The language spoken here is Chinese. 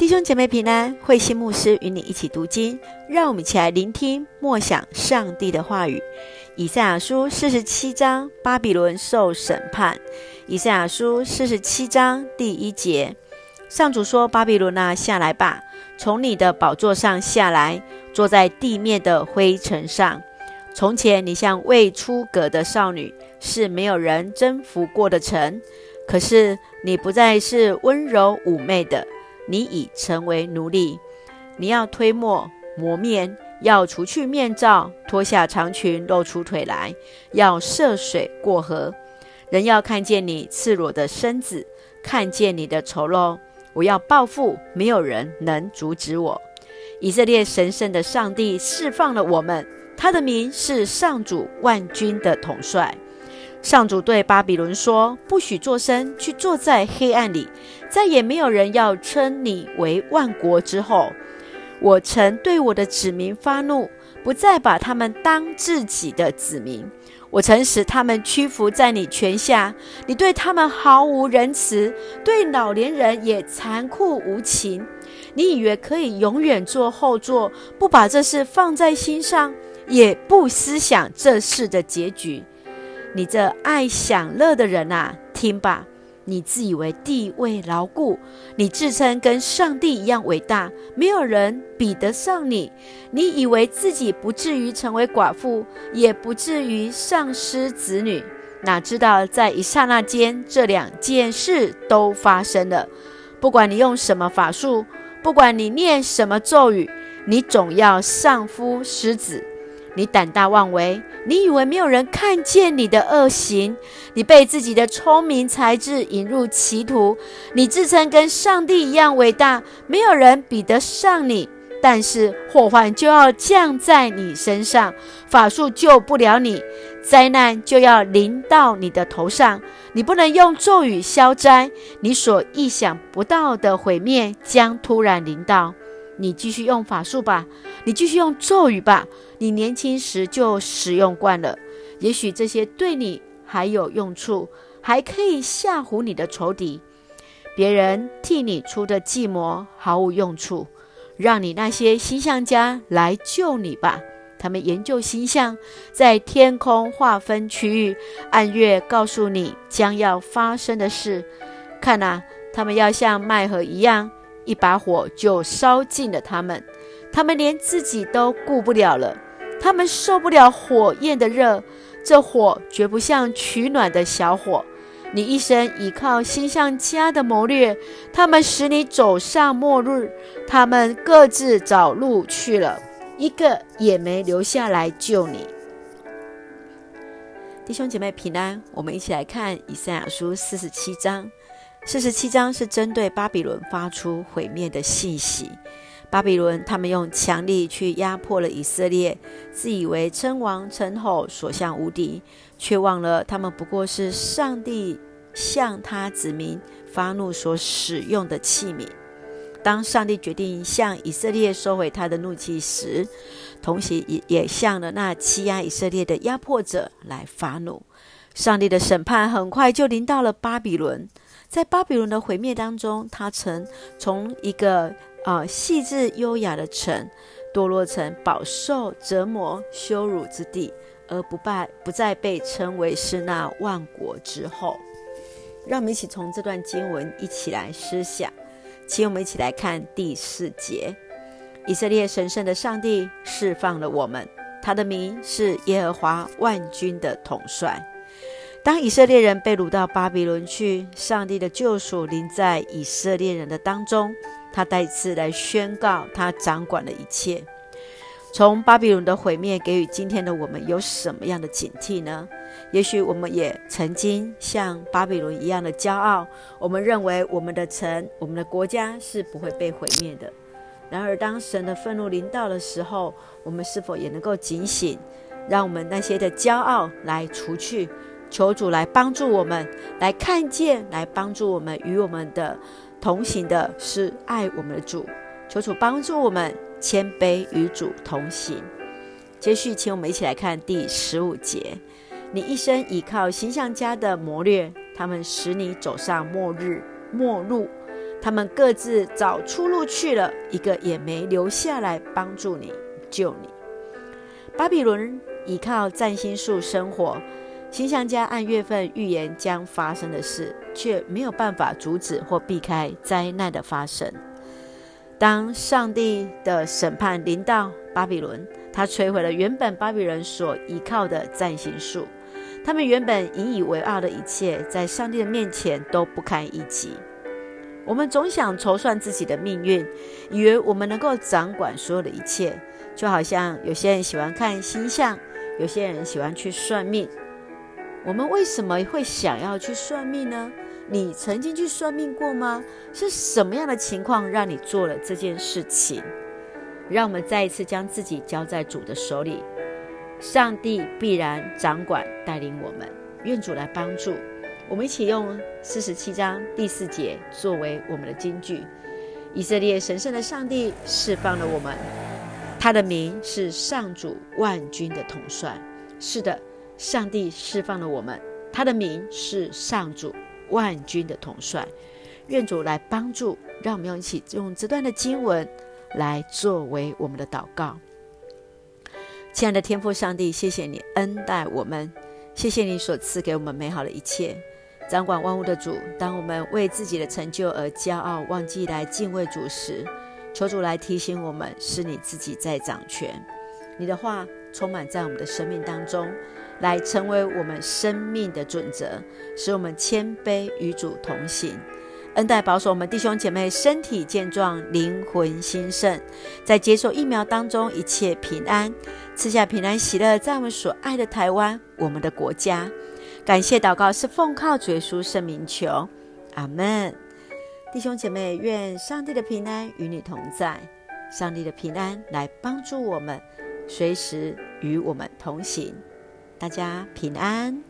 弟兄姐妹平安，慧馨牧师与你一起读经，让我们一起来聆听默想上帝的话语。以赛亚书47章，巴比伦受审判。以赛亚书47章第一节，上主说：巴比伦啊，下来吧，从你的宝座上下来，坐在地面的灰尘上。从前你像未出阁的少女，是没有人征服过的城。可是你不再是温柔妩媚的，你已成为奴隶。你要推磨磨面，要除去面罩，脱下长裙，露出腿来，要涉水过河。人要看见你赤裸的身子，看见你的丑陋。我要报复，没有人能阻止我。以色列神圣的上帝释放了我们，他的名是上主万军的统帅。上主对巴比伦说：不许作声，去坐在黑暗里，再也没有人要称你为万国之后。我曾对我的子民发怒，不再把他们当自己的子民。我曾使他们屈服在你权下，你对他们毫无仁慈，对老年人也残酷无情。你以为可以永远做后座，不把这事放在心上，也不思想这事的结局。你这爱享乐的人啊，听吧！你自以为地位牢固，你自称跟上帝一样伟大，没有人比得上你。你以为自己不至于成为寡妇，也不至于丧失子女，哪知道在一刹那间，这两件事都发生了。不管你用什么法术，不管你念什么咒语，你总要丧夫失子。你胆大妄为，你以为没有人看见你的恶行，你被自己的聪明才智引入歧途。你自称跟上帝一样伟大，没有人比得上你，但是祸患就要降在你身上，法术救不了你，灾难就要临到你的头上。你不能用咒语消灾，你所意想不到的毁灭将突然临到。你继续用法术吧，你继续用咒语吧，你年轻时就使用惯了。也许这些对你还有用处，还可以吓唬你的仇敌。别人替你出的计谋毫无用处，让你那些星象家来救你吧。他们研究星象，在天空划分区域，按月告诉你将要发生的事。看啊，他们要像麦禾一样，一把火就烧尽了他们，他们连自己都顾不了了，他们受不了火焰的热，这火绝不像取暖的小火。你一生倚靠星象家的谋略，他们使你走上末日，他们各自找路去了，一个也没留下来救你。弟兄姐妹平安，我们一起来看以赛亚书47章。47章是针对巴比伦发出毁灭的信息。巴比伦他们用强力去压迫了以色列，自以为称王称后，所向无敌，却忘了他们不过是上帝向他子民发怒所使用的器皿。当上帝决定向以色列收回他的怒气时，同时也向了那欺压以色列的压迫者来发怒。上帝的审判很快就临到了巴比伦。在巴比伦的毁灭当中，他曾从一个细致优雅的城堕落成饱受折磨羞辱之地，而不再被称为是那万国之后。让我们一起从这段经文一起来思想，请我们一起来看第四节。以色列神圣的上帝释放了我们，他的名是耶和华万军的统帅。当以色列人被掳到巴比伦去，上帝的救赎临在以色列人的当中，他再次来宣告他掌管了一切。从巴比伦的毁灭给予今天的我们有什么样的警惕呢？也许我们也曾经像巴比伦一样的骄傲，我们认为我们的城、我们的国家是不会被毁灭的。然而当神的愤怒临到的时候，我们是否也能够警醒，让我们那些的骄傲来除去？求主来帮助我们，来看见，来帮助我们，与我们的同行的是爱我们的主。求主帮助我们谦卑与主同行。接续，请我们一起来看第15节。你一生倚靠星象家的谋略，他们使你走上末日末路。他们各自找出路去了，一个也没留下来帮助你、救你。巴比伦依靠占星术生活，星象家按月份预言将发生的事，却没有办法阻止或避开灾难的发生。当上帝的审判临到巴比伦，他摧毁了原本巴比伦所依靠的占星术，他们原本引以为傲的一切，在上帝的面前都不堪一击。我们总想筹算自己的命运，以为我们能够掌管所有的一切，就好像有些人喜欢看星象，有些人喜欢去算命。我们为什么会想要去算命呢？你曾经去算命过吗？是什么样的情况让你做了这件事情？让我们再一次将自己交在主的手里，上帝必然掌管带领我们，愿主来帮助我们。一起用47章第4节作为我们的金句：以色列神圣的上帝释放了我们，他的名是上主万军的统帅。是的，上帝释放了我们，他的名是上主万军的统帅。愿主来帮助，让我们一起用这段的经文来作为我们的祷告。亲爱的天父上帝，谢谢你恩待我们，谢谢你所赐给我们美好的一切。掌管万物的主，当我们为自己的成就而骄傲，忘记来敬畏主时，求主来提醒我们，是你自己在掌权。你的话充满在我们的生命当中，来成为我们生命的准则，使我们谦卑与主同行。恩待保守我们弟兄姐妹身体健壮，灵魂兴盛，在接受疫苗当中一切平安，赐下平安喜乐在我们所爱的台湾，我们的国家。感谢祷告是奉靠主耶稣圣名求，阿们。弟兄姐妹，愿上帝的平安与你同在，上帝的平安来帮助我们，随时与我们同行。大家平安。